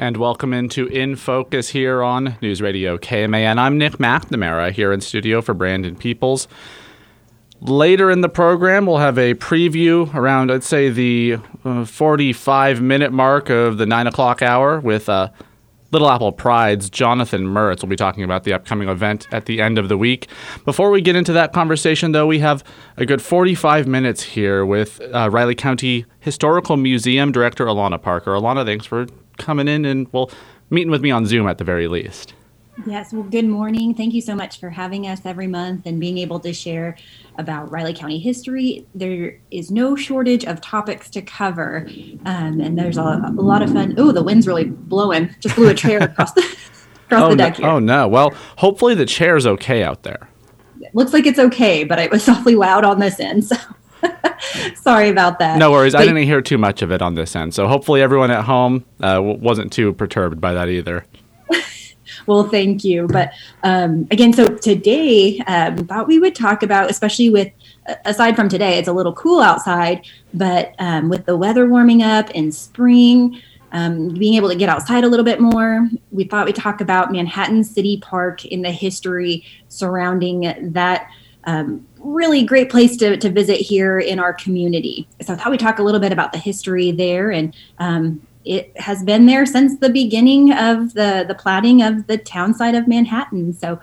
And welcome into In Focus here on News Radio KMAN. I'm Nick McNamara here in studio for Brandon Peoples. Later in the program, we'll have a preview around, I'd say, the 45-minute mark of the 9 o'clock hour with Little Apple Pride's Jonathan Mertz. We'll be talking about the upcoming event at the end of the week. Before we get into that conversation, though, we have a good 45 minutes here with Riley County Historical Museum Director Alana Parker. Alana, thanks for coming in and, well, meeting with me on Zoom at the very least. Yes, well, good morning. Thank you so much for having us every month and being able to share about Riley County history. There is no shortage of topics to cover, and there's a lot of fun. Oh, the wind's really blowing. Just blew a chair across the deck here. Oh, no. Well, hopefully the chair's okay out there. It looks like it's okay, but it was awfully loud on this end, so sorry about that. No worries. But I didn't hear too much of it on this end, so hopefully everyone at home wasn't too perturbed by that either. Well, thank you. But again, so today, we thought we would talk about, especially with, aside from today, it's a little cool outside, but with the weather warming up in spring, being able to get outside a little bit more, we thought we'd talk about Manhattan City Park and the history surrounding that really great place to visit here in our community. So I thought we'd talk a little bit about the history there, and it has been there since the beginning of the platting of the town site of Manhattan. So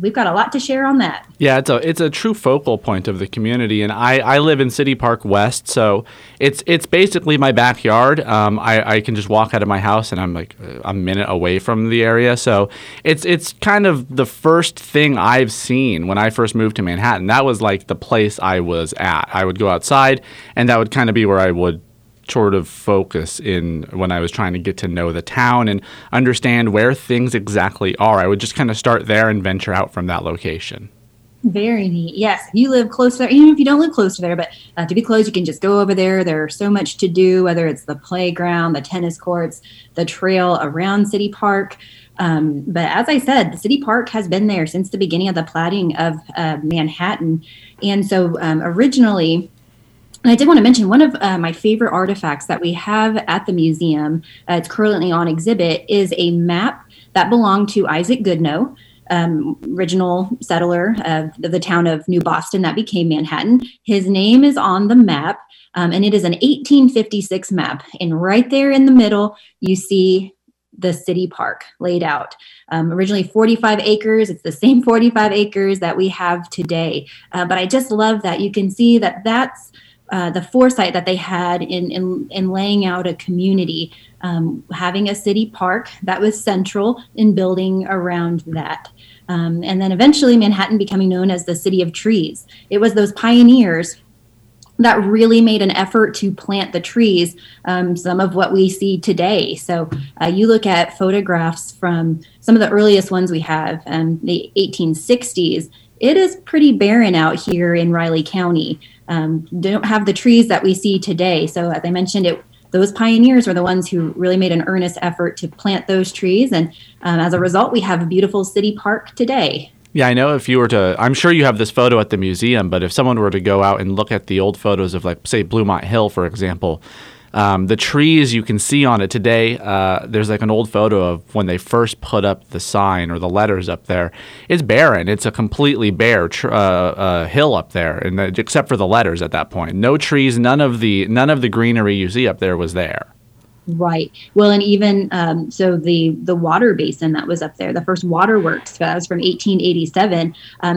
we've got a lot to share on that. Yeah, it's a true focal point of the community. And I live in City Park West, so it's basically my backyard. I can just walk out of my house and I'm like a minute away from the area. So it's kind of the first thing I've seen when I first moved to Manhattan. That was like the place I was at. I would go outside and that would kind of be where I would sort of focus in when I was trying to get to know the town and understand where things exactly are. I would just kind of start there and venture out from that location. Very neat. Yes, you live close to there. Even if you don't live close to there, but to be close, you can just go over there. There's so much to do, whether it's the playground, the tennis courts, the trail around City Park. But as I said, the City Park has been there since the beginning of the platting of Manhattan. And so originally, and I did want to mention one of my favorite artifacts that we have at the museum, it's currently on exhibit, is a map that belonged to Isaac Goodnow, original settler of the town of New Boston that became Manhattan. His name is on the map, and it is an 1856 map. And right there in the middle, you see the city park laid out. Originally 45 acres. It's the same 45 acres that we have today. But I just love that. You can see that that's the foresight that they had in laying out a community, having a city park that was central in building around that. And then eventually Manhattan becoming known as the City of Trees. It was those pioneers that really made an effort to plant the trees, some of what we see today. So you look at photographs from some of the earliest ones we have, the 1860s. It is pretty barren out here in Riley County. Don't have the trees that we see today. So as I mentioned, those pioneers were the ones who really made an earnest effort to plant those trees. And as a result, we have a beautiful city park today. Yeah, I know if you were to, I'm sure you have this photo at the museum, but if someone were to go out and look at the old photos of, like, say, Bluemont Hill, for example, the trees you can see on it today, there's like an old photo of when they first put up the sign or the letters up there. It's barren. It's a completely bare hill up there, and except for the letters at that point. No trees, none of the greenery you see up there was there. Right. Well, and even so the water basin that was up there, the first waterworks, that was from 1887.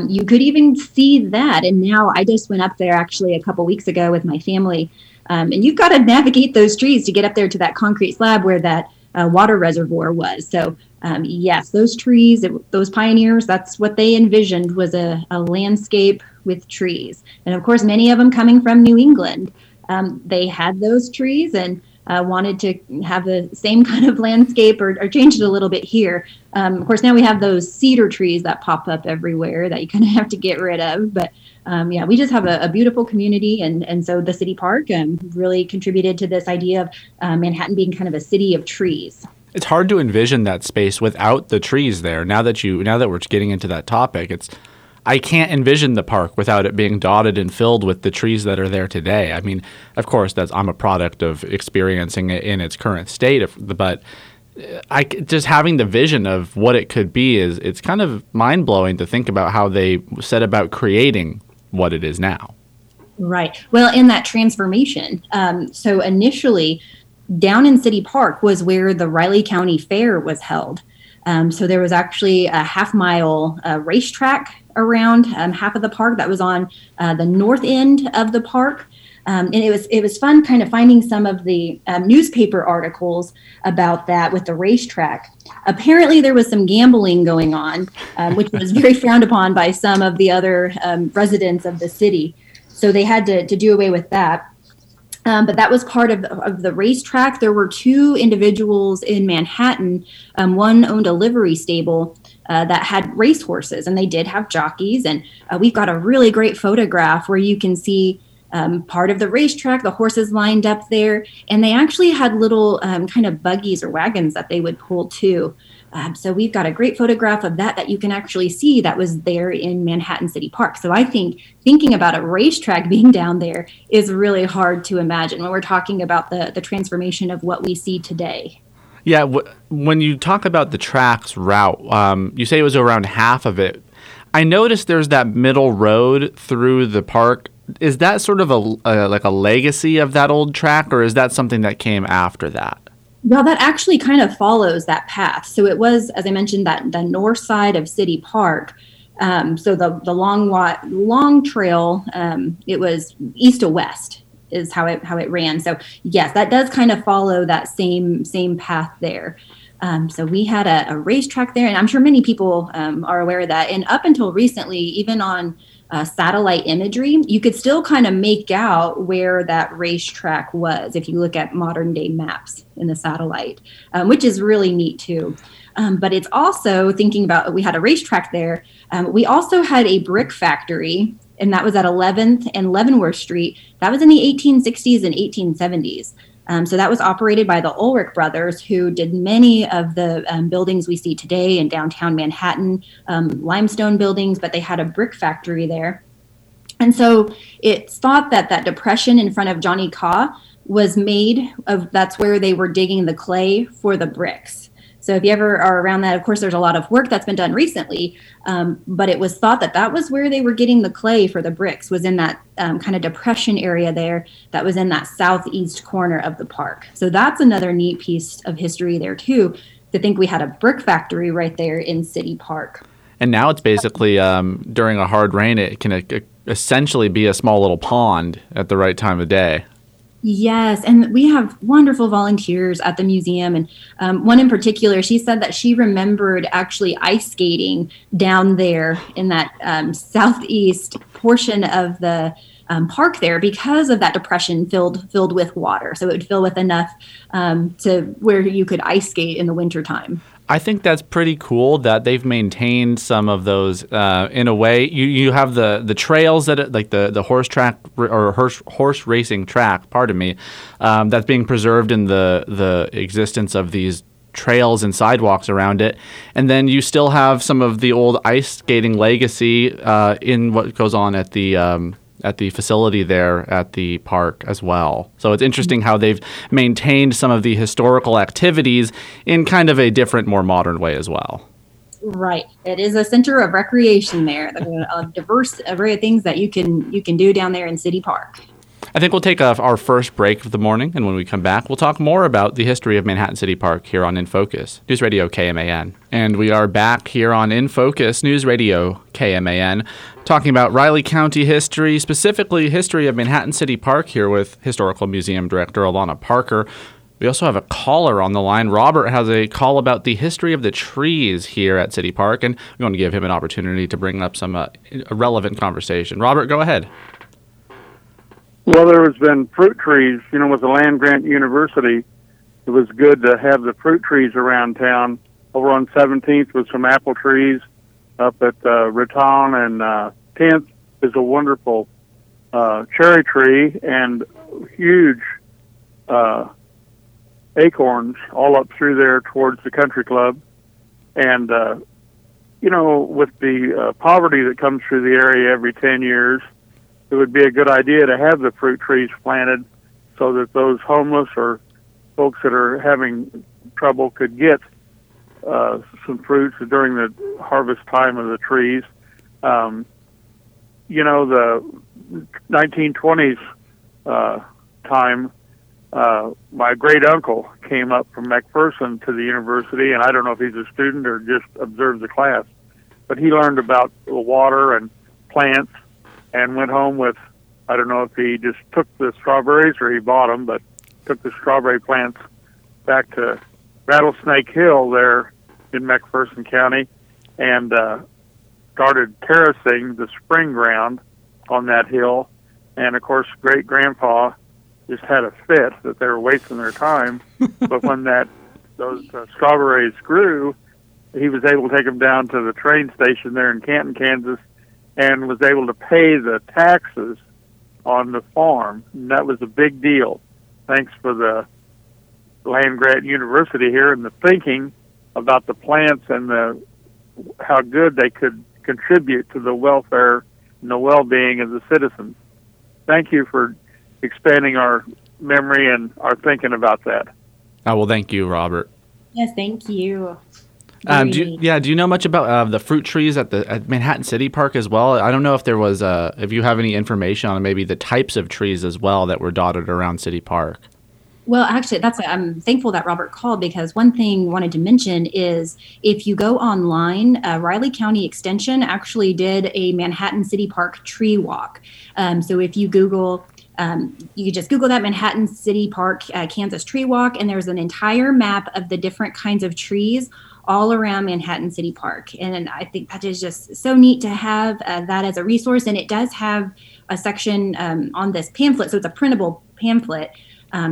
You could even see that. And now I just went up there actually a couple weeks ago with my family. And you've got to navigate those trees to get up there to that concrete slab where that water reservoir was. So, yes, those trees, those pioneers, that's what they envisioned was a landscape with trees. And, of course, many of them coming from New England. They had those trees and wanted to have the same kind of landscape or change it a little bit here. Of course, now we have those cedar trees that pop up everywhere that you kind of have to get rid of. But yeah, we just have a beautiful community. And so the city park really contributed to this idea of Manhattan being kind of a city of trees. It's hard to envision that space without the trees there. Now that we're getting into that topic, I can't envision the park without it being dotted and filled with the trees that are there today. I mean, of course, I'm a product of experiencing it in its current state, but just having the vision of what it could be is, it's kind of mind-blowing to think about how they set about creating what it is now. Right. Well, in that transformation. So initially, down in City Park was where the Riley County Fair was held. So there was actually a half-mile racetrack around half of the park that was on the north end of the park. And it was fun kind of finding some of the newspaper articles about that with the racetrack. Apparently there was some gambling going on, which was very frowned upon by some of the other residents of the city. So they had to do away with that. But that was part of the racetrack. There were two individuals in Manhattan. One owned a livery stable that had racehorses, and they did have jockeys. And we've got a really great photograph where you can see part of the racetrack, the horses lined up there, and they actually had little kind of buggies or wagons that they would pull too. So we've got a great photograph of that you can actually see that was there in Manhattan City Park. So I think thinking about a racetrack being down there is really hard to imagine when we're talking about the transformation of what we see today. Yeah, when you talk about the track's route, you say it was around half of it. I noticed there's that middle road through the park. Is that sort of a legacy of that old track, or is that something that came after that? Well, that actually kind of follows that path. So it was, as I mentioned, that the north side of City Park. So the long trail, it was east to west is how it ran. So yes, that does kind of follow that same path there. So we had a racetrack there, and I'm sure many people are aware of that. And up until recently, even on satellite imagery, you could still kind of make out where that racetrack was if you look at modern day maps in the satellite, which is really neat too. But it's also thinking about, we had a racetrack there. We also had a brick factory, and that was at 11th and Leavenworth Street. That was in the 1860s and 1870s. So that was operated by the Ulrich brothers, who did many of the buildings we see today in downtown Manhattan, limestone buildings, but they had a brick factory there. And so it's thought that depression in front of Johnny Kaw was made of, that's where they were digging the clay for the bricks. So if you ever are around that, of course, there's a lot of work that's been done recently, but it was thought that was where they were getting the clay for the bricks, was in that kind of depression area there that was in that southeast corner of the park. So that's another neat piece of history there, too, to think we had a brick factory right there in City Park. And now it's basically, during a hard rain, it can essentially be a small little pond at the right time of day. Yes, and we have wonderful volunteers at the museum, and one in particular, she said that she remembered actually ice skating down there in that southeast portion of the park there because of that depression filled with water. So it would fill with enough to where you could ice skate in the wintertime. I think that's pretty cool that they've maintained some of those in a way. You have the trails that like the horse track or horse racing track, pardon me, that's being preserved in the existence of these trails and sidewalks around it. And then you still have some of the old ice skating legacy in what goes on at the facility there at the park as well. So it's interesting how they've maintained some of the historical activities in kind of a different, more modern way as well. Right. It is a center of recreation there, a diverse array of things that you can do down there in City Park. I think we'll take our first break of the morning, and when we come back, we'll talk more about the history of Manhattan City Park here on In Focus, News Radio KMAN. And we are back here on In Focus, News Radio KMAN, talking about Riley County history, specifically history of Manhattan City Park, here with Historical Museum Director Alana Parker. We also have a caller on the line. Robert has a call about the history of the trees here at City Park, and we want to give him an opportunity to bring up some relevant conversation. Robert, go ahead. Well, there has been fruit trees, with the land-grant university. It was good to have the fruit trees around town. Over on 17th was some apple trees. Up at Raton and 10th is a wonderful cherry tree and huge acorns all up through there towards the country club. And, with the poverty that comes through the area every 10 years, it would be a good idea to have the fruit trees planted so that those homeless or folks that are having trouble could get some fruits during the harvest time of the trees. The 1920s time, my great uncle came up from McPherson to the university, and I don't know if he's a student or just observed the class, but he learned about the water and plants and went home with, I don't know if he just took the strawberries or he bought them, but took the strawberry plants back to Rattlesnake Hill there in McPherson County and started terracing the spring ground on that hill. And, of course, great-grandpa just had a fit that they were wasting their time. But when those strawberries grew, he was able to take them down to the train station there in Canton, Kansas, and was able to pay the taxes on the farm. And that was a big deal, thanks for the land-grant university here and the thinking about the plants and how good they could contribute to the welfare and the well-being of the citizens. Thank you for expanding our memory and our thinking about that. Oh, well, thank you, Robert. Yes, thank you. Do you know much about the fruit trees at Manhattan City Park as well? I don't know if there was if you have any information on maybe the types of trees as well that were dotted around City Park. Well, actually, I'm thankful that Robert called, because one thing I wanted to mention is if you go online, Riley County Extension actually did a Manhattan City Park tree walk. So if you Google, you just Google that Manhattan City Park, Kansas tree walk, and there's an entire map of the different kinds of trees all around Manhattan City Park. And I think that is just so neat to have that as a resource. And it does have a section on this pamphlet. So it's a printable pamphlet.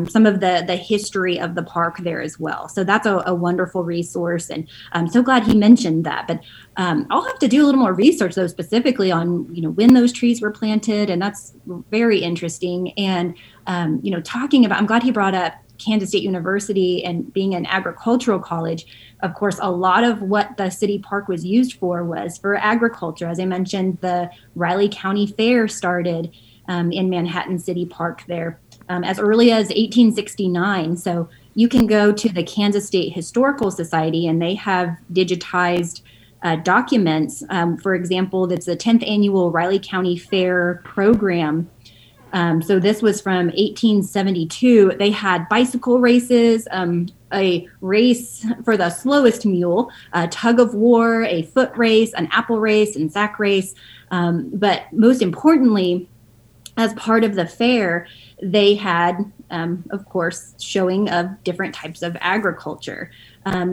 Some of the history of the park there as well. So that's a wonderful resource, and I'm so glad he mentioned that. But I'll have to do a little more research, though, specifically on when those trees were planted, and that's very interesting. And I'm glad he brought up Kansas State University and being an agricultural college. Of course, a lot of what the city park was used for was for agriculture. As I mentioned, the Riley County Fair started in Manhattan City Park there. As early as 1869. So you can go to the Kansas State Historical Society, and they have digitized documents. For example, that's the 10th annual Riley County Fair program. So this was from 1872. They had bicycle races, a race for the slowest mule, a tug of war, a foot race, an apple race, and sack race. But most importantly, as part of the fair, they had, of course, showing of different types of agriculture.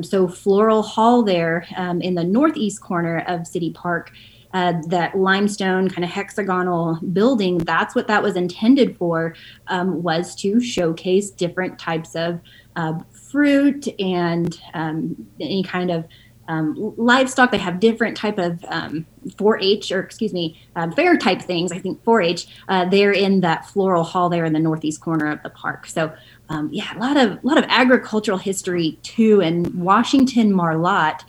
So Floral Hall there in the northeast corner of City Park, that limestone kind of hexagonal building, that's what that was intended for, was to showcase different types of fruit and any kind of livestock. They have different type of 4-H fair type things. I think 4-H they're in that Floral Hall there in the northeast corner of the park. So a lot of agricultural history too. And Washington Marlott,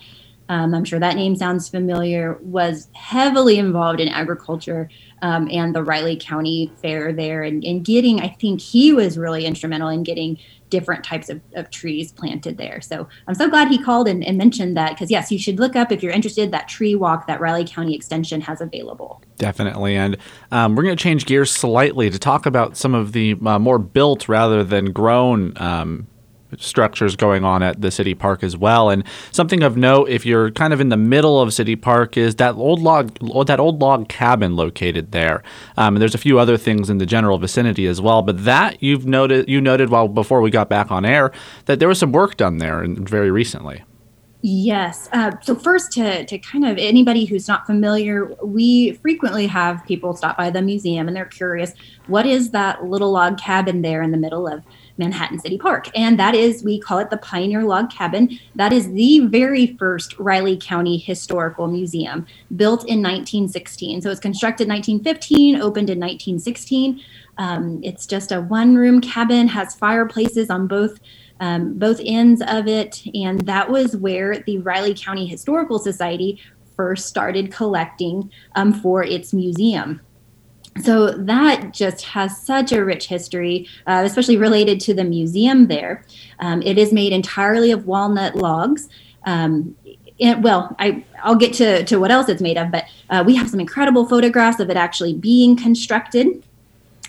I'm sure that name sounds familiar, was heavily involved in agriculture and the Riley County Fair there and getting, I think he was really instrumental in getting different types of trees planted there. So I'm so glad he called and mentioned that, because yes, you should look up if you're interested that tree walk that Riley County Extension has available. Definitely. And we're going to change gears slightly to talk about some of the more built rather than grown structures going on at the city park as well. And something of note, if you're kind of in the middle of City Park, is that old log cabin located there. And there's a few other things in the general vicinity as well, but that you noted while before we got back on air that there was some work done there very recently. Yes. So first, to kind of anybody who's not familiar, we frequently have people stop by the museum and they're curious, what is that little log cabin there in the middle of Manhattan City Park? And that is, we call it the Pioneer Log Cabin. That is the very first Riley County Historical Museum, built in 1916. So it's constructed in 1915, opened in 1916. It's just a one-room cabin, has fireplaces on both ends of it. And that was where the Riley County Historical Society first started collecting for its museum. So that just has such a rich history, especially related to the museum there. It is made entirely of walnut logs. I'll get to what else it's made of, but we have some incredible photographs of it actually being constructed.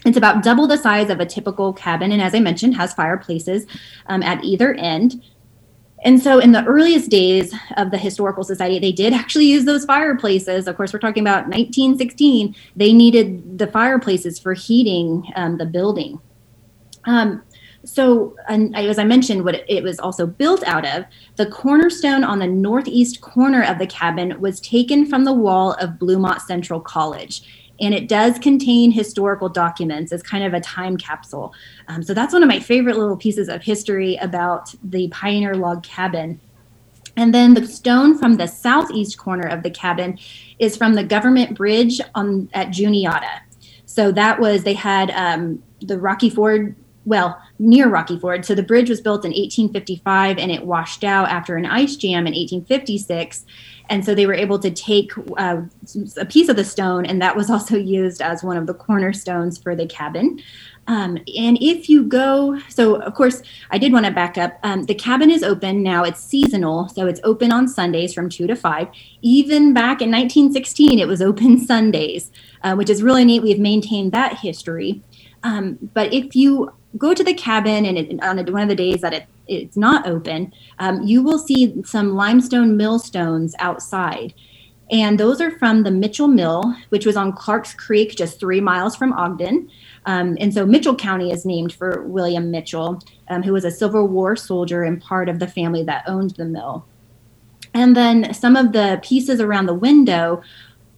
It's about double the size of a typical cabin, and as I mentioned, has fireplaces at either end. And so in the earliest days of the Historical Society, they did actually use those fireplaces. Of course, we're talking about 1916. They needed the fireplaces for heating the building. So, as I mentioned, what it was also built out of, the cornerstone on the northeast corner of the cabin was taken from the wall of Bluemont Central College. And it does contain historical documents as kind of a time capsule. So that's one of my favorite little pieces of history about the Pioneer Log Cabin. And then the stone from the southeast corner of the cabin is from the government bridge at Juniata. So that was, they had the Rocky Ford, near Rocky Ford. So the bridge was built in 1855 and it washed out after an ice jam in 1856. And so they were able to take a piece of the stone, and that was also used as one of the cornerstones for the cabin. And if you go, so of course, I did want to back up. The cabin is open now. It's seasonal. So it's open on Sundays from 2 to 5. Even back in 1916, it was open Sundays, which is really neat. We've maintained that history. But if you go to the cabin and one of the days that it's not open, you will see some limestone millstones outside. And those are from the Mitchell Mill, which was on Clark's Creek, just 3 miles from Ogden. And so Mitchell County is named for William Mitchell, who was a Civil War soldier and part of the family that owned the mill. And then some of the pieces around the window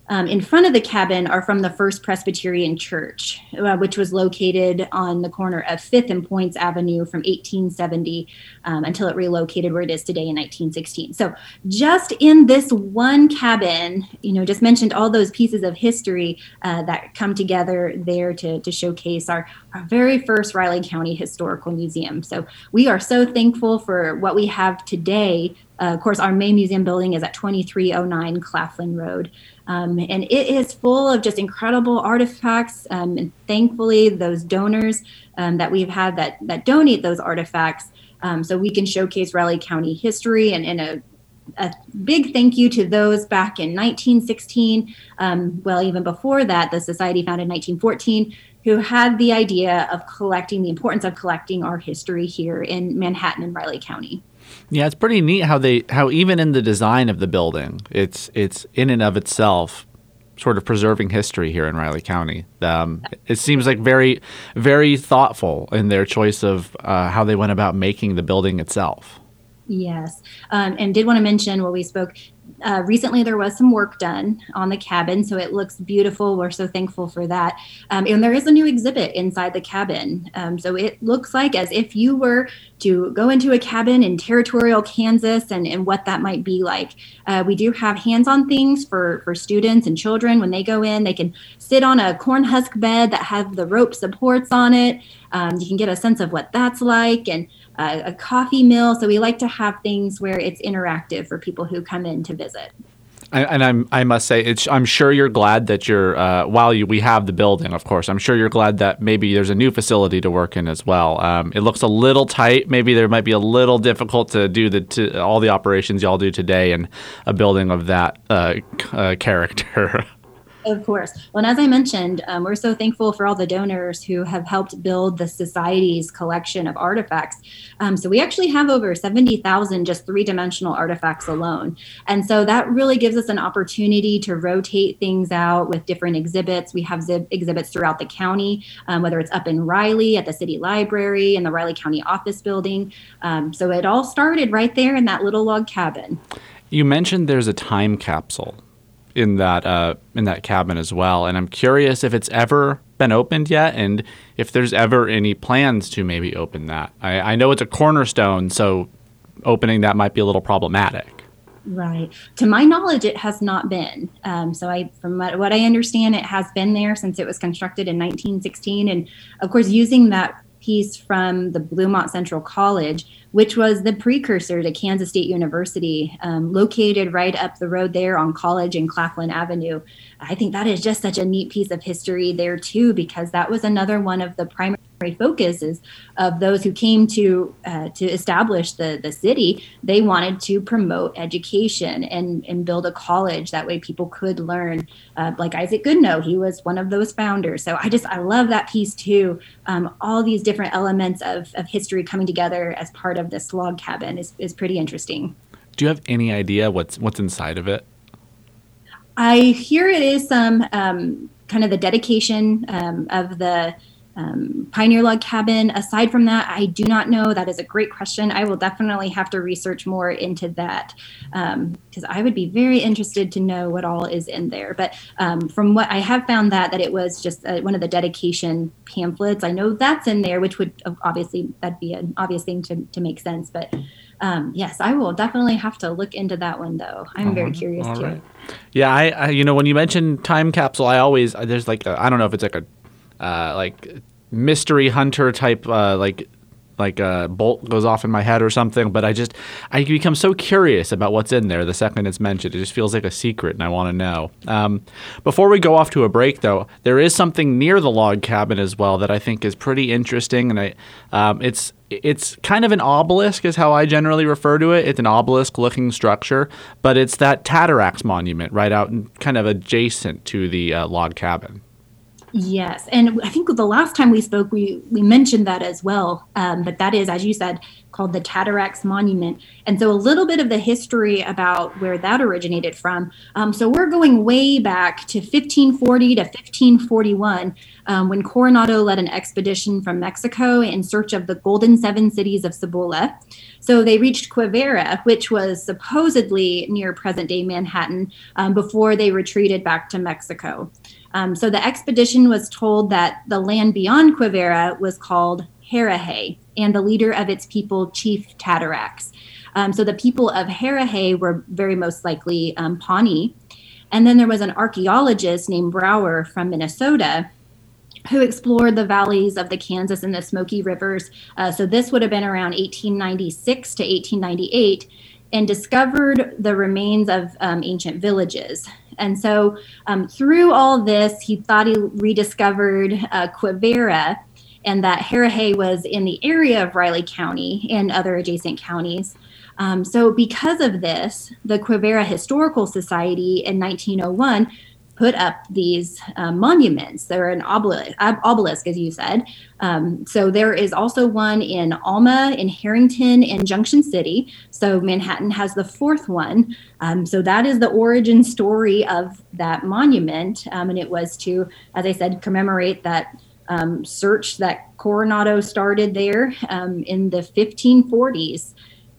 in front of the cabin are from the First Presbyterian Church, which was located on the corner of 5th and Points Avenue from 1870 until it relocated where it is today in 1916. So just in this one cabin, just mentioned all those pieces of history that come together there to showcase our very first Riley County Historical Museum. So we are so thankful for what we have today. Of course, our main museum building is at 2309 Claflin Road, and it is full of just incredible artifacts, and thankfully those donors that we've had that donate those artifacts, so we can showcase Riley County history, and a big thank you to those back in 1916, even before that, the society founded in 1914, who had the idea of the importance of collecting our history here in Manhattan and Riley County. Yeah, it's pretty neat how even in the design of the building, it's in and of itself sort of preserving history here in Riley County. It seems like very, very thoughtful in their choice of how they went about making the building itself. Yes, and did want to mention when we spoke recently, there was some work done on the cabin, so it looks beautiful. We're so thankful for that. And there is a new exhibit inside the cabin. So it looks like as if you were to go into a cabin in territorial Kansas and what that might be like. We do have hands-on things for students and children. When they go in, they can sit on a corn husk bed that have the rope supports on it. You can get a sense of what that's like, and a coffee mill. So we like to have things where it's interactive for people who come in to visit. I must say, I'm sure you're glad that we have the building, of course. I'm sure you're glad that maybe there's a new facility to work in as well. It looks a little tight. Maybe there might be a little difficult to do all the operations y'all do today in a building of that character. Of course. Well, and as I mentioned, we're so thankful for all the donors who have helped build the society's collection of artifacts. So we actually have over 70,000 just three-dimensional artifacts alone. And so that really gives us an opportunity to rotate things out with different exhibits. We have exhibits throughout the county, whether it's up in Riley at the city library and the Riley County office building. So it all started right there in that little log cabin. You mentioned there's a time capsule in that cabin as well. And I'm curious if it's ever been opened yet and if there's ever any plans to maybe open that. I know it's a cornerstone, so opening that might be a little problematic. Right. To my knowledge, it has not been. From what I understand, it has been there since it was constructed in 1916. And of course, using that piece from the Bluemont Central College, which was the precursor to Kansas State University, located right up the road there on College and Claflin Avenue. I think that is just such a neat piece of history there too, because that was another one of the primary focuses of those who came to establish the city. They wanted to promote education and build a college. That way people could learn, like Isaac Goodnow. He was one of those founders. So I love that piece too. All these different elements of history coming together as part of this log cabin is pretty interesting. Do you have any idea what's inside of it? I hear it is some kind of the dedication of the Pioneer Log Cabin. Aside from that, I do not know. That is a great question. I will definitely have to research more into that, because I would be very interested to know what all is in there. But from what I have found, that it was just one of the dedication pamphlets. I know that's in there, which would obviously, that'd be an obvious thing to make sense. But yes, I will definitely have to look into that one, though. I'm very curious too. Right. Yeah, I when you mention time capsule, I always, there's like I don't know if it's like a like mystery hunter type like a bolt goes off in my head or something, but I become so curious about what's in there the second it's mentioned. It just feels like a secret and I want to know. Before we go off to a break, though, there is something near the log cabin as well that I think is pretty interesting, and it's kind of an obelisk is how I generally refer to it. It's an obelisk-looking structure, but it's that Tatarax Monument right out and kind of adjacent to the log cabin. Yes, and I think the last time we spoke, we mentioned that as well, but that is, as you said, called the Tatarax Monument. And so a little bit of the history about where that originated from. So we're going way back to 1540 to 1541, when Coronado led an expedition from Mexico in search of the Golden Seven Cities of Cibola. So they reached Quivera, which was supposedly near present-day Manhattan, before they retreated back to Mexico. So the expedition was told that the land beyond Quivera was called Harahay, and the leader of its people, Chief Tattarax. So the people of Harahay were very most likely Pawnee. And then there was an archaeologist named Brower from Minnesota who explored the valleys of the Kansas and the Smoky Rivers. So this would have been around 1896 to 1898, and discovered the remains of ancient villages. And so through all this, he thought he rediscovered Quivera, and that Harahay was in the area of Riley County and other adjacent counties. So because of this, the Quivira Historical Society in 1901 put up these monuments. They're an obelisk, as you said. So there is also one in Alma, in Harrington, and Junction City. So Manhattan has the fourth one. So that is the origin story of that monument. And it was to, as I said, commemorate that search that Coronado started there in the 1540s.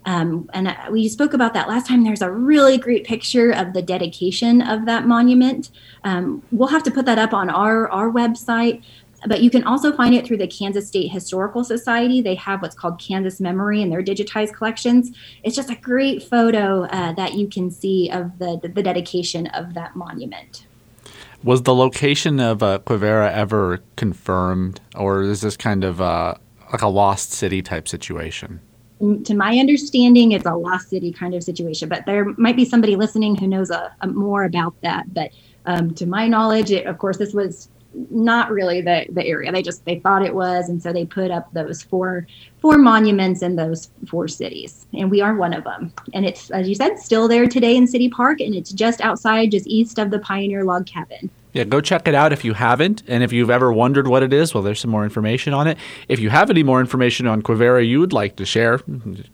And we spoke about that last time. There's a really great picture of the dedication of that monument. We'll have to put that up on our website, but you can also find it through the Kansas State Historical Society. They have what's called Kansas Memory in their digitized collections. It's just a great photo that you can see of the dedication of that monument. Was the location of Quivera ever confirmed, or is this kind of like a lost city type situation? To my understanding, it's a lost city kind of situation, but there might be somebody listening who knows more about that. But to my knowledge, of course, this was not really the area. They thought it was, and so they put up those four monuments in those four cities, and we are one of them. And it's, as you said, still there today in City Park, and it's just outside, just east of the Pioneer Log Cabin. Yeah, go check it out if you haven't. And if you've ever wondered what it is, well, there's some more information on it. If you have any more information on Quivera you would like to share,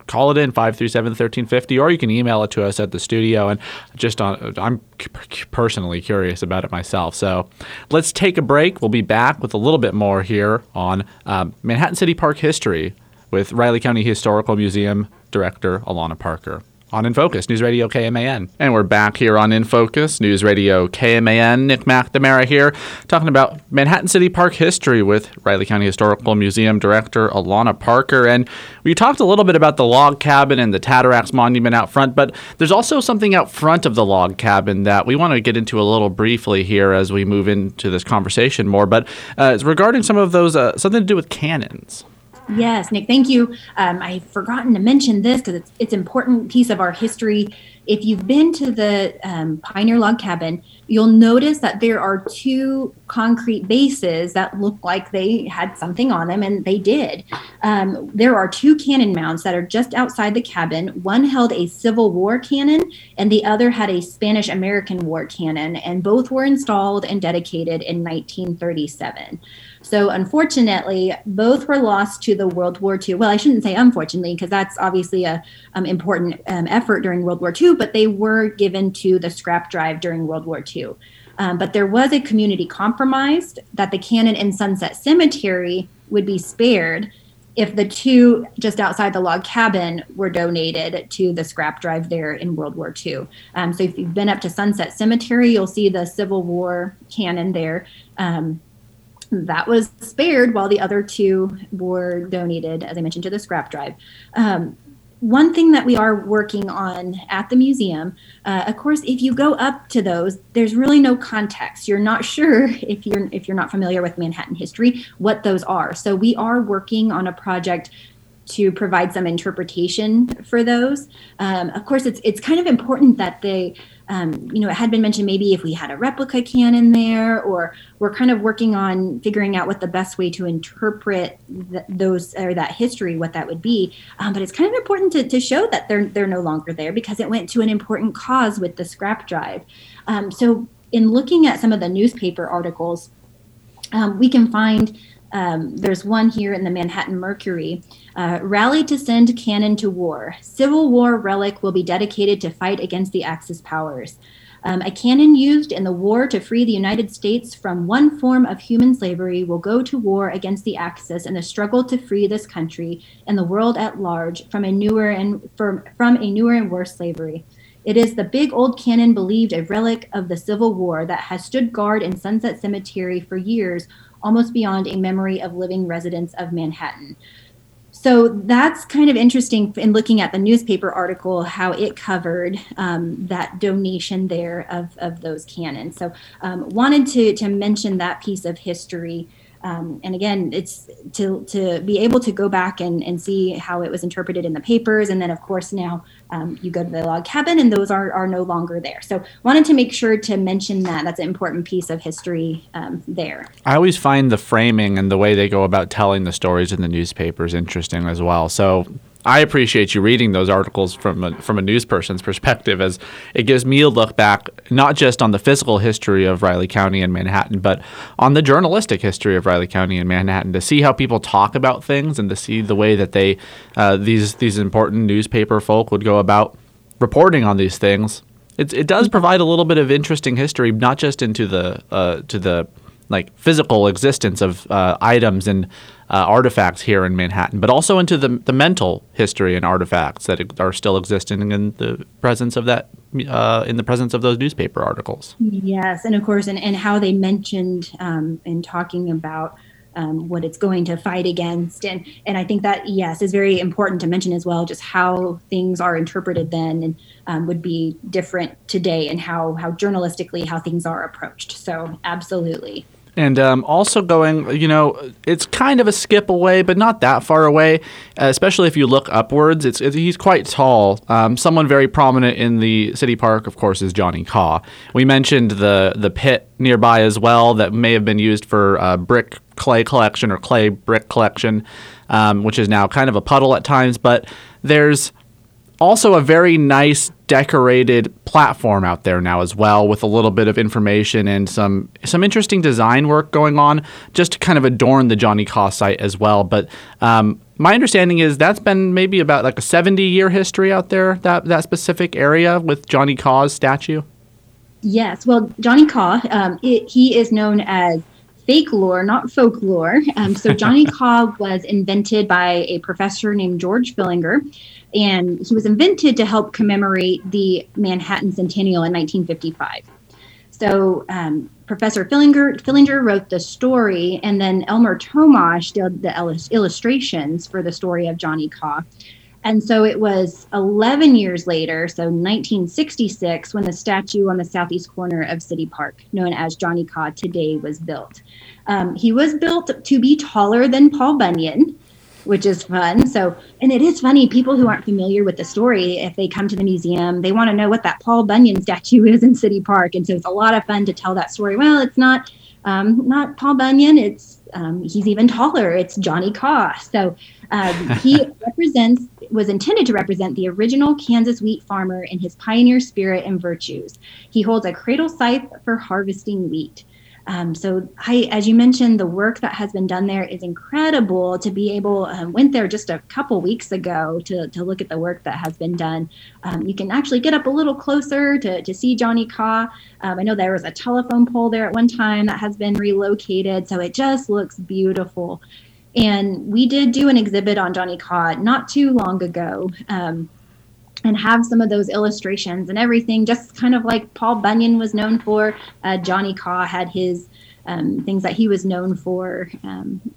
call it in 537-1350, or you can email it to us at the studio. And I'm personally curious about it myself. So let's take a break. We'll be back with a little bit more here on Manhattan City Park history with Riley County Historical Museum Director Alana Parker. On In Focus, News Radio KMAN. And we're back here on In Focus, News Radio KMAN. Nick McNamara here, talking about Manhattan City Park history with Riley County Historical Museum Director Alana Parker. And we talked a little bit about the log cabin and the Tatarax Monument out front, but there's also something out front of the log cabin that we want to get into a little briefly here as we move into this conversation more. But it's regarding some of those, something to do with cannons. Yes, Nick, thank you. I've forgotten to mention this because it's an important piece of our history. If you've been to the Pioneer Log Cabin, you'll notice that there are two concrete bases that look like they had something on them, and they did. There are two cannon mounds that are just outside the cabin. One held a Civil War cannon, and the other had a Spanish-American War cannon, and both were installed and dedicated in 1937. So unfortunately, both were lost to the World War II. Well, I shouldn't say unfortunately, because that's obviously a important effort during World War II, but they were given to the scrap drive during World War II. But there was a community compromise that the cannon in Sunset Cemetery would be spared if the two just outside the log cabin were donated to the scrap drive there in World War II. So if you've been up to Sunset Cemetery, you'll see the Civil War cannon there. That was spared while the other two were donated, as I mentioned, to the scrap drive. One thing that we are working on at the museum, of course, if you go up to those, there's really no context. You're not sure, if you're not familiar with Manhattan history, what those are. So we are working on a project to provide some interpretation for those. Of course, it's kind of important that they, it had been mentioned maybe if we had a replica cannon there, or we're kind of working on figuring out what the best way to interpret those or that history, what that would be. But it's kind of important to show that they're no longer there because it went to an important cause with the scrap drive. So in looking at some of the newspaper articles, we can find there's one here in the Manhattan Mercury. Rally to send cannon to war. Civil War relic will be dedicated to fight against the Axis powers. A cannon used in the war to free the United States from one form of human slavery will go to war against the Axis in the struggle to free this country and the world at large from a newer and worse slavery. It is the big old cannon, believed a relic of the Civil War, that has stood guard in Sunset Cemetery for years, almost beyond a memory of living residents of Manhattan. So that's kind of interesting in looking at the newspaper article, how it covered that donation there of those cannons. So wanted to mention that piece of history. And again, it's to be able to go back and see how it was interpreted in the papers. And then, of course, now you go to the log cabin and those are no longer there. So wanted to make sure to mention that. That's an important piece of history there. I always find the framing and the way they go about telling the stories in the newspapers interesting as well. So I appreciate you reading those articles from a news person's perspective, as it gives me a look back not just on the physical history of Riley County and Manhattan, but on the journalistic history of Riley County and Manhattan, to see how people talk about things and to see the way that they these important newspaper folk would go about reporting on these things. It does provide a little bit of interesting history, not just into the physical existence of items and artifacts here in Manhattan, but also into the mental history and artifacts that are still existing in the presence of that, in the presence of those newspaper articles. Yes, and of course, and how they mentioned in talking about what it's going to fight against, and I think that yes is very important to mention as well, just how things are interpreted then and would be different today, and how journalistically how things are approached. So absolutely. And also going, it's kind of a skip away, but not that far away, especially if you look upwards. He's quite tall. Someone very prominent in the city park, of course, is Johnny Kaw. We mentioned the pit nearby as well that may have been used for brick clay collection or clay brick collection, which is now kind of a puddle at times. But there's also a very nice decorated platform out there now as well, with a little bit of information and some interesting design work going on just to kind of adorn the Johnny Kaw site as well. But my understanding is that's been maybe about like a 70-year history out there, that specific area with Johnny Kaw's statue. Yes. Well, Johnny Kaw, he is known as fake lore, not folklore. So Johnny Kaw was invented by a professor named George Fillinger, and he was invented to help commemorate the Manhattan Centennial in 1955. So Professor Fillinger wrote the story, and then Elmer Tomasz did the illustrations for the story of Johnny Kaw. And so it was 11 years later, so 1966, when the statue on the southeast corner of City Park, known as Johnny Kaw today, was built. He was built to be taller than Paul Bunyan, which is fun. So, and it is funny, people who aren't familiar with the story, if they come to the museum, they want to know what that Paul Bunyan statue is in City Park. And so it's a lot of fun to tell that story. Well, it's not Paul Bunyan. It's he's even taller. It's Johnny Kaw. So he was intended to represent the original Kansas wheat farmer in his pioneer spirit and virtues. He holds a cradle scythe for harvesting wheat. As you mentioned, the work that has been done there is incredible. To be able, went there just a couple weeks ago to look at the work that has been done. You can actually get up a little closer to see Johnny Kaw. I know there was a telephone pole there at one time that has been relocated, so it just looks beautiful. And we did do an exhibit on Johnny Kaw not too long ago, and have some of those illustrations and everything, just kind of like Paul Bunyan was known for. Johnny Kaw had his things that he was known for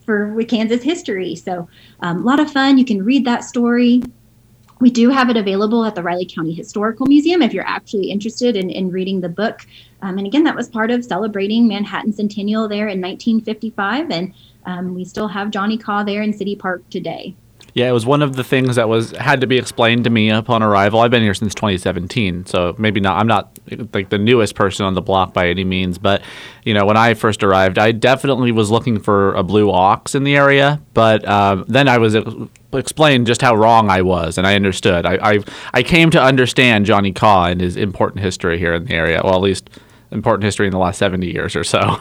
with Kansas history. So a lot of fun. You can read that story. We do have it available at the Riley County Historical Museum if you're actually interested in reading the book. And again, that was part of celebrating Manhattan Centennial there in 1955. And we still have Johnny Kaw there in City Park today. Yeah, it was one of the things that had to be explained to me upon arrival. I've been here since 2017, so maybe not. I'm not like the newest person on the block by any means, but when I first arrived, I definitely was looking for a blue ox in the area. But then I was explained just how wrong I was, and I understood. I came to understand Johnny Kaw and his important history here in the area. Well, at least important history in the last 70 years or so.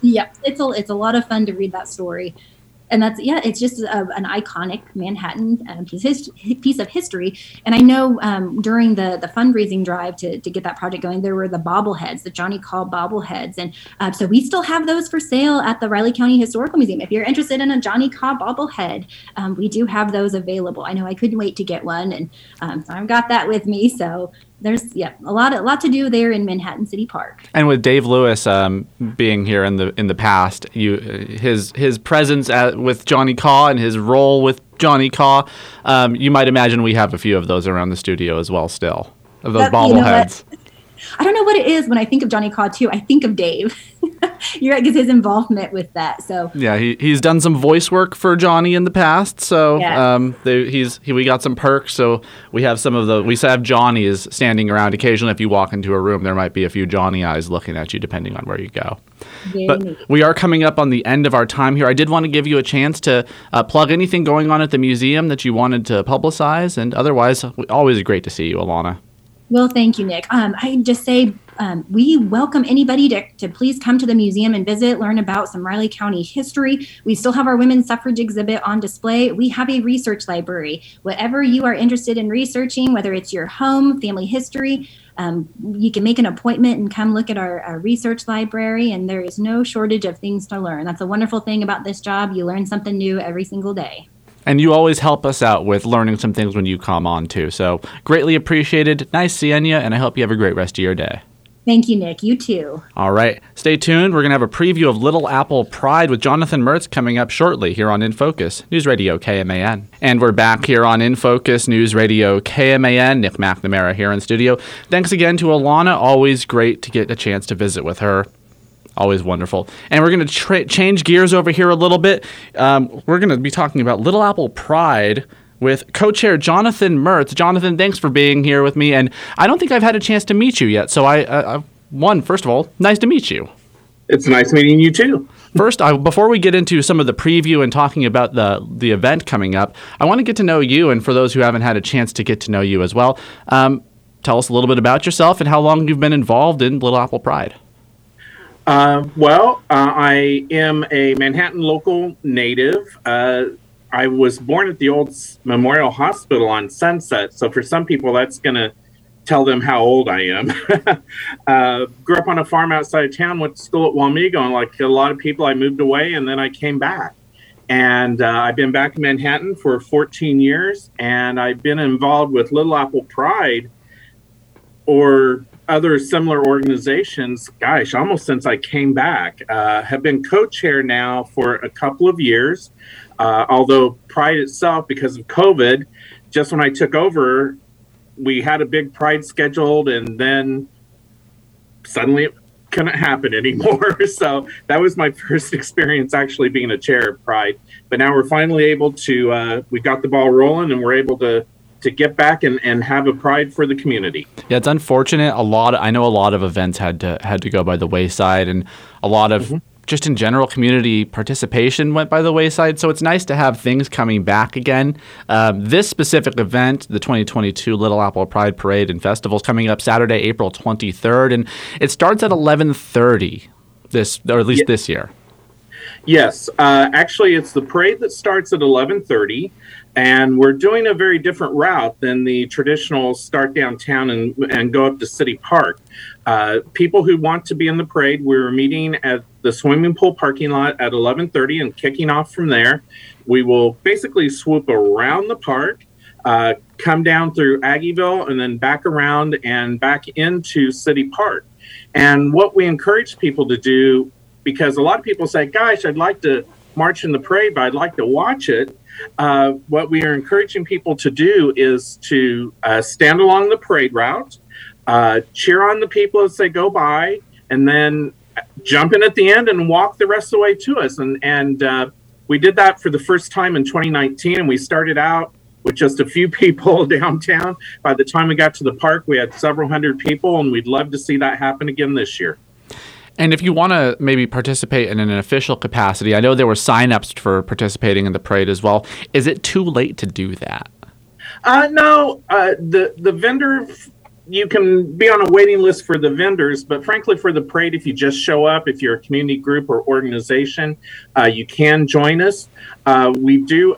Yep, it's a lot of fun to read that story. And it's just an iconic Manhattan piece of history. And I know during the fundraising drive to get that project going, there were the bobbleheads, the Johnny Kaw bobbleheads. And so we still have those for sale at the Riley County Historical Museum. If you're interested in a Johnny Kaw bobblehead, we do have those available. I know I couldn't wait to get one. And so I've got that with me. So there's a lot to do there in Manhattan City Park. And with Dave Lewis being here in the past, his presence with Johnny Kaw and his role with Johnny Kaw, you might imagine we have a few of those around the studio as well still, of those bobbleheads. I don't know what it is when I think of Johnny Kaw too. I think of Dave. You're right, because his involvement with that. So yeah, he's done some voice work for Johnny in the past. So yeah. We got some perks. So we have we have Johnnies standing around occasionally. If you walk into a room, there might be a few Johnny eyes looking at you, depending on where you go. But we are coming up on the end of our time here. I did want to give you a chance to plug anything going on at the museum that you wanted to publicize, and otherwise, always great to see you, Alana. Well, thank you, Nick. I just say we welcome anybody to please come to the museum and visit, learn about some Riley County history. We still have our women's suffrage exhibit on display. We have a research library. Whatever you are interested in researching, whether it's your home, family history, you can make an appointment and come look at our research library, and there is no shortage of things to learn. That's a wonderful thing about this job. You learn something new every single day. And you always help us out with learning some things when you come on, too. So greatly appreciated. Nice seeing you, and I hope you have a great rest of your day. Thank you, Nick. You too. All right. Stay tuned. We're going to have a preview of Little Apple Pride with Jonathan Mertz coming up shortly here on In Focus, News Radio KMAN. And we're back here on In Focus, News Radio KMAN. Nick McNamara here in studio. Thanks again to Alana. Always great to get a chance to visit with her. Always wonderful. And we're going to change gears over here a little bit. We're going to be talking about Little Apple Pride with co-chair Jonathan Mertz. Jonathan, thanks for being here with me. And I don't think I've had a chance to meet you yet. So first of all, nice to meet you. It's nice meeting you too. First, before we get into some of the preview and talking about the event coming up, I want to get to know you. And for those who haven't had a chance to get to know you as well, tell us a little bit about yourself and how long you've been involved in Little Apple Pride. I am a Manhattan local native. I was born at the old Memorial Hospital on Sunset. So for some people, that's going to tell them how old I am. Grew up on a farm outside of town, went to school at Wamego. And like a lot of people, I moved away and then I came back. And I've been back in Manhattan for 14 years. And I've been involved with Little Apple Pride or other similar organizations, gosh, almost since I came back, have been co-chair now for a couple of years. Although Pride itself, because of COVID, just when I took over, we had a big Pride scheduled and then suddenly it couldn't happen anymore. So that was my first experience actually being a chair of Pride. But now we're finally able to, we got the ball rolling and we're able to get back and have a Pride for the community. Yeah, it's unfortunate. I know a lot of events had to go by the wayside, and a lot of just in general community participation went by the wayside. So it's nice to have things coming back again. This specific event, the 2022 Little Apple Pride Parade and Festival, is coming up Saturday, April 23rd, and it starts at 11:30. This year. Yes, actually, it's the parade that starts at 11:30. And we're doing a very different route than the traditional start downtown and go up to City Park. People who want to be in the parade, we were meeting at the swimming pool parking lot at 11:30 and kicking off from there. We will basically swoop around the park, come down through Aggieville, and then back around and back into City Park. And what we encourage people to do, because a lot of people say, gosh, I'd like to march in the parade, but I'd like to watch it. What we are encouraging people to do is to stand along the parade route, cheer on the people as they go by, and then jump in at the end and walk the rest of the way to us. And we did that for the first time in 2019, and we started out with just a few people downtown. By the time we got to the park, we had several hundred people, and we'd love to see that happen again this year. And if you want to maybe participate in an official capacity, I know there were sign-ups for participating in the parade as well. Is it too late to do that? No, the vendor, you can be on a waiting list for the vendors, but frankly for the parade, if you just show up, if you're a community group or organization, you can join us. We do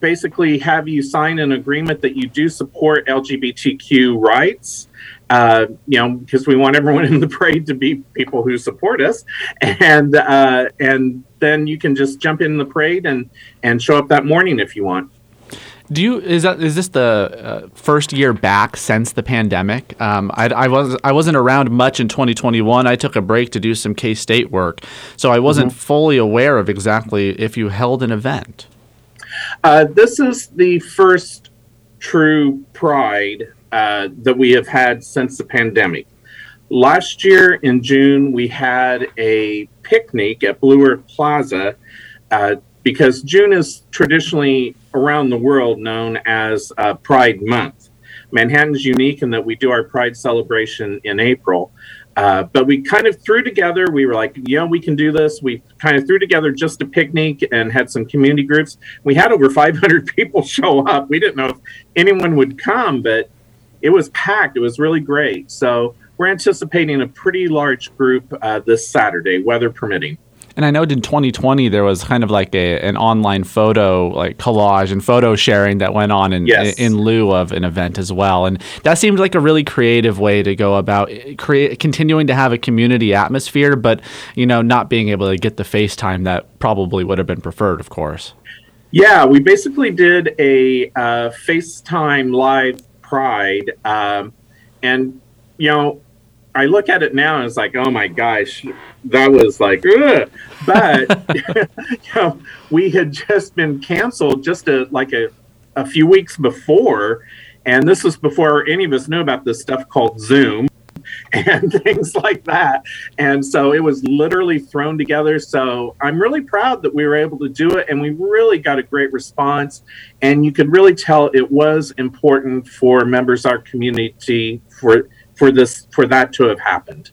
basically have you sign an agreement that you do support LGBTQ rights. Because we want everyone in the parade to be people who support us, and then you can just jump in the parade and show up that morning if you want. Is this the first year back since the pandemic? I wasn't around much in 2021. I took a break to do some K-State work, so I wasn't fully aware of exactly if you held an event. This is the first true Pride that we have had since the pandemic. Last year in June, we had a picnic at Blue Earth Plaza because June is traditionally around the world known as Pride Month. Manhattan's unique in that we do our Pride celebration in April. But we kind of threw together, we were like, yeah, we can do this. We kind of threw together just a picnic and had some community groups. We had over 500 people show up. We didn't know if anyone would come, but it was packed. It was really great. So we're anticipating a pretty large group this Saturday, weather permitting. And I know in 2020 there was kind of like an online photo, like collage and photo sharing that went on in lieu of an event as well. And that seemed like a really creative way to go about continuing to have a community atmosphere, but not being able to get the face time that probably would have been preferred, of course. Yeah, we basically did a FaceTime live Pride, I look at it now and it's like, oh my gosh, that was like, ugh. But we had just been canceled just a few weeks before, and this was before any of us knew about this stuff called Zoom and things like that, and so it was literally thrown together. So I'm really proud that we were able to do it, and we really got a great response, and you could really tell it was important for members of our community for that to have happened.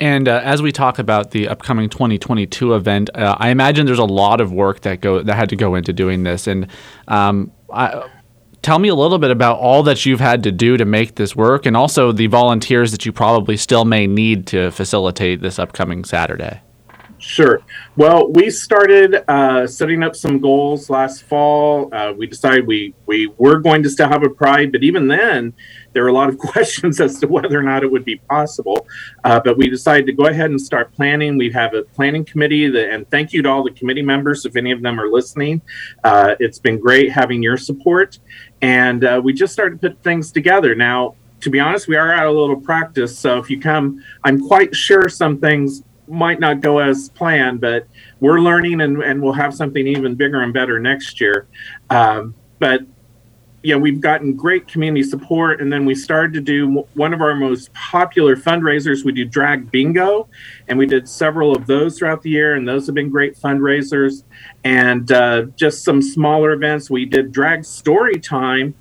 And as we talk about the upcoming 2022 event, I imagine there's a lot of work that had to go into doing this, and tell me a little bit about all that you've had to do to make this work, and also the volunteers that you probably still may need to facilitate this upcoming Saturday. Sure. Well, we started setting up some goals last fall. We decided we were going to still have a Pride, but even then, there were a lot of questions as to whether or not it would be possible. But we decided to go ahead and start planning. We have a planning committee, and thank you to all the committee members, if any of them are listening. It's been great having your support. And we just started to put things together. Now, to be honest, we are out of a little practice. So if you come, I'm quite sure some things might not go as planned, but we're learning and we'll have something even bigger and better next year. But we've gotten great community support. And then we started to do one of our most popular fundraisers. We do drag bingo, and we did several of those throughout the year. And those have been great fundraisers, and just some smaller events. We did drag story time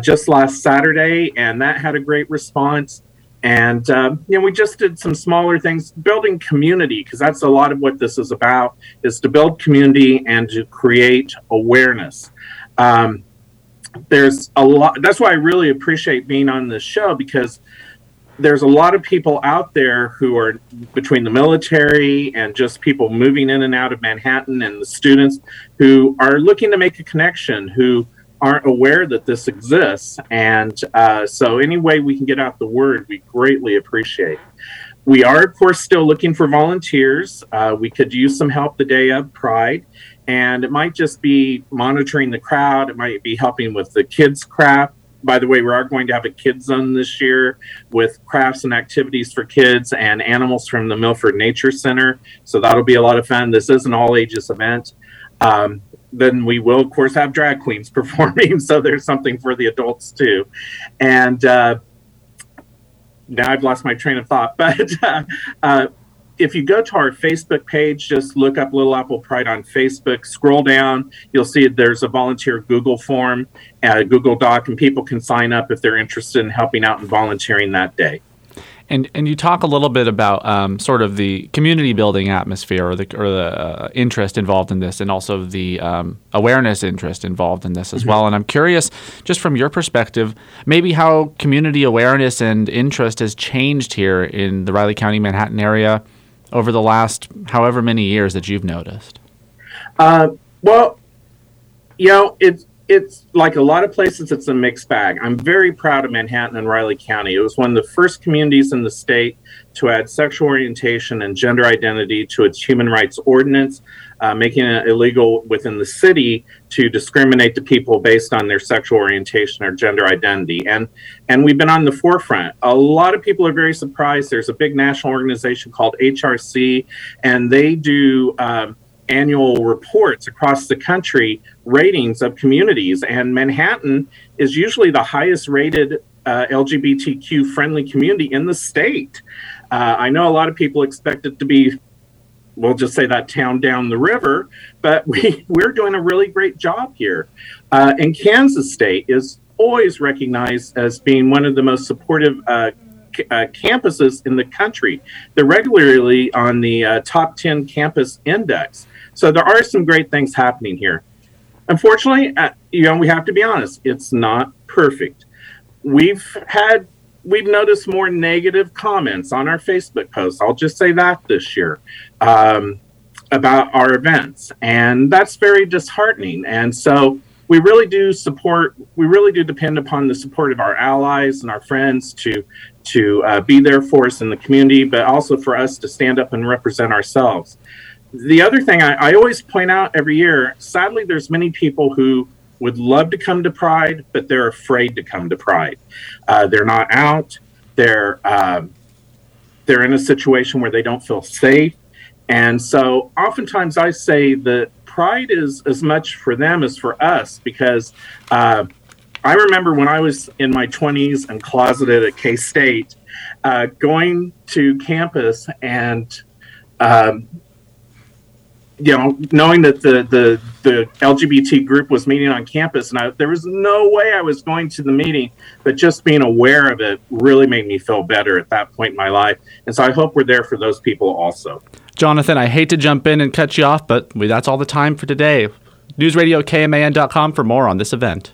just last Saturday, and that had a great response. And we just did some smaller things, building community, because that's a lot of what this is about, is to build community and to create awareness. There's a lot. That's why I really appreciate being on this show, because there's a lot of people out there who are between the military and just people moving in and out of Manhattan, and the students who are looking to make a connection, who aren't aware that this exists. And so any way we can get out the word, we greatly appreciate. We are, of course, still looking for volunteers. We could use some help the day of Pride. And it might just be monitoring the crowd. It might be helping with the kids' craft. By the way, we are going to have a kids zone this year with crafts and activities for kids and animals from the Milford Nature Center. So that'll be a lot of fun. This is an all-ages event. Then we will, of course, have drag queens performing. So there's something for the adults, too. And now I've lost my train of thought. But if you go to our Facebook page, just look up Little Apple Pride on Facebook, scroll down, you'll see there's a volunteer Google form, a Google Doc, and people can sign up if they're interested in helping out and volunteering that day. And you talk a little bit about sort of the community building atmosphere, or the interest involved in this, and also the awareness interest involved in this as well. And I'm curious, just from your perspective, maybe how community awareness and interest has changed here in the Riley County, Manhattan area over the last however many years that you've noticed. It's like a lot of places, it's a mixed bag. I'm very proud of Manhattan and Riley County. It was one of the first communities in the state to add sexual orientation and gender identity to its human rights ordinance, making it illegal within the city to discriminate to people based on their sexual orientation or gender identity. And we've been on the forefront. A lot of people are very surprised. There's a big national organization called HRC, and they do annual reports across the country, ratings of communities, and Manhattan is usually the highest rated LGBTQ friendly community in the state. I know a lot of people expect it to be, we'll just say, that town down the river, but we're doing a really great job here. And Kansas State is always recognized as being one of the most supportive campuses in the country. They're regularly on the top 10 campus index. So there are some great things happening here. Unfortunately, we have to be honest, it's not perfect. We've noticed more negative comments on our Facebook posts. I'll just say that this year about our events. And that's very disheartening. And so we really do depend upon the support of our allies and our friends to be there for us in the community, but also for us to stand up and represent ourselves. The other thing I always point out every year, sadly, there's many people who would love to come to Pride, but they're afraid to come to Pride. They're not out. They're in a situation where they don't feel safe. And so oftentimes I say that Pride is as much for them as for us, because I remember when I was in my 20s and closeted at K-State, going to campus and knowing that the LGBT group was meeting on campus, and there was no way I was going to the meeting, but just being aware of it really made me feel better at that point in my life. And so I hope we're there for those people also. Jonathan, I hate to jump in and cut you off, but that's all the time for today. NewsRadioKMAN.com for more on this event.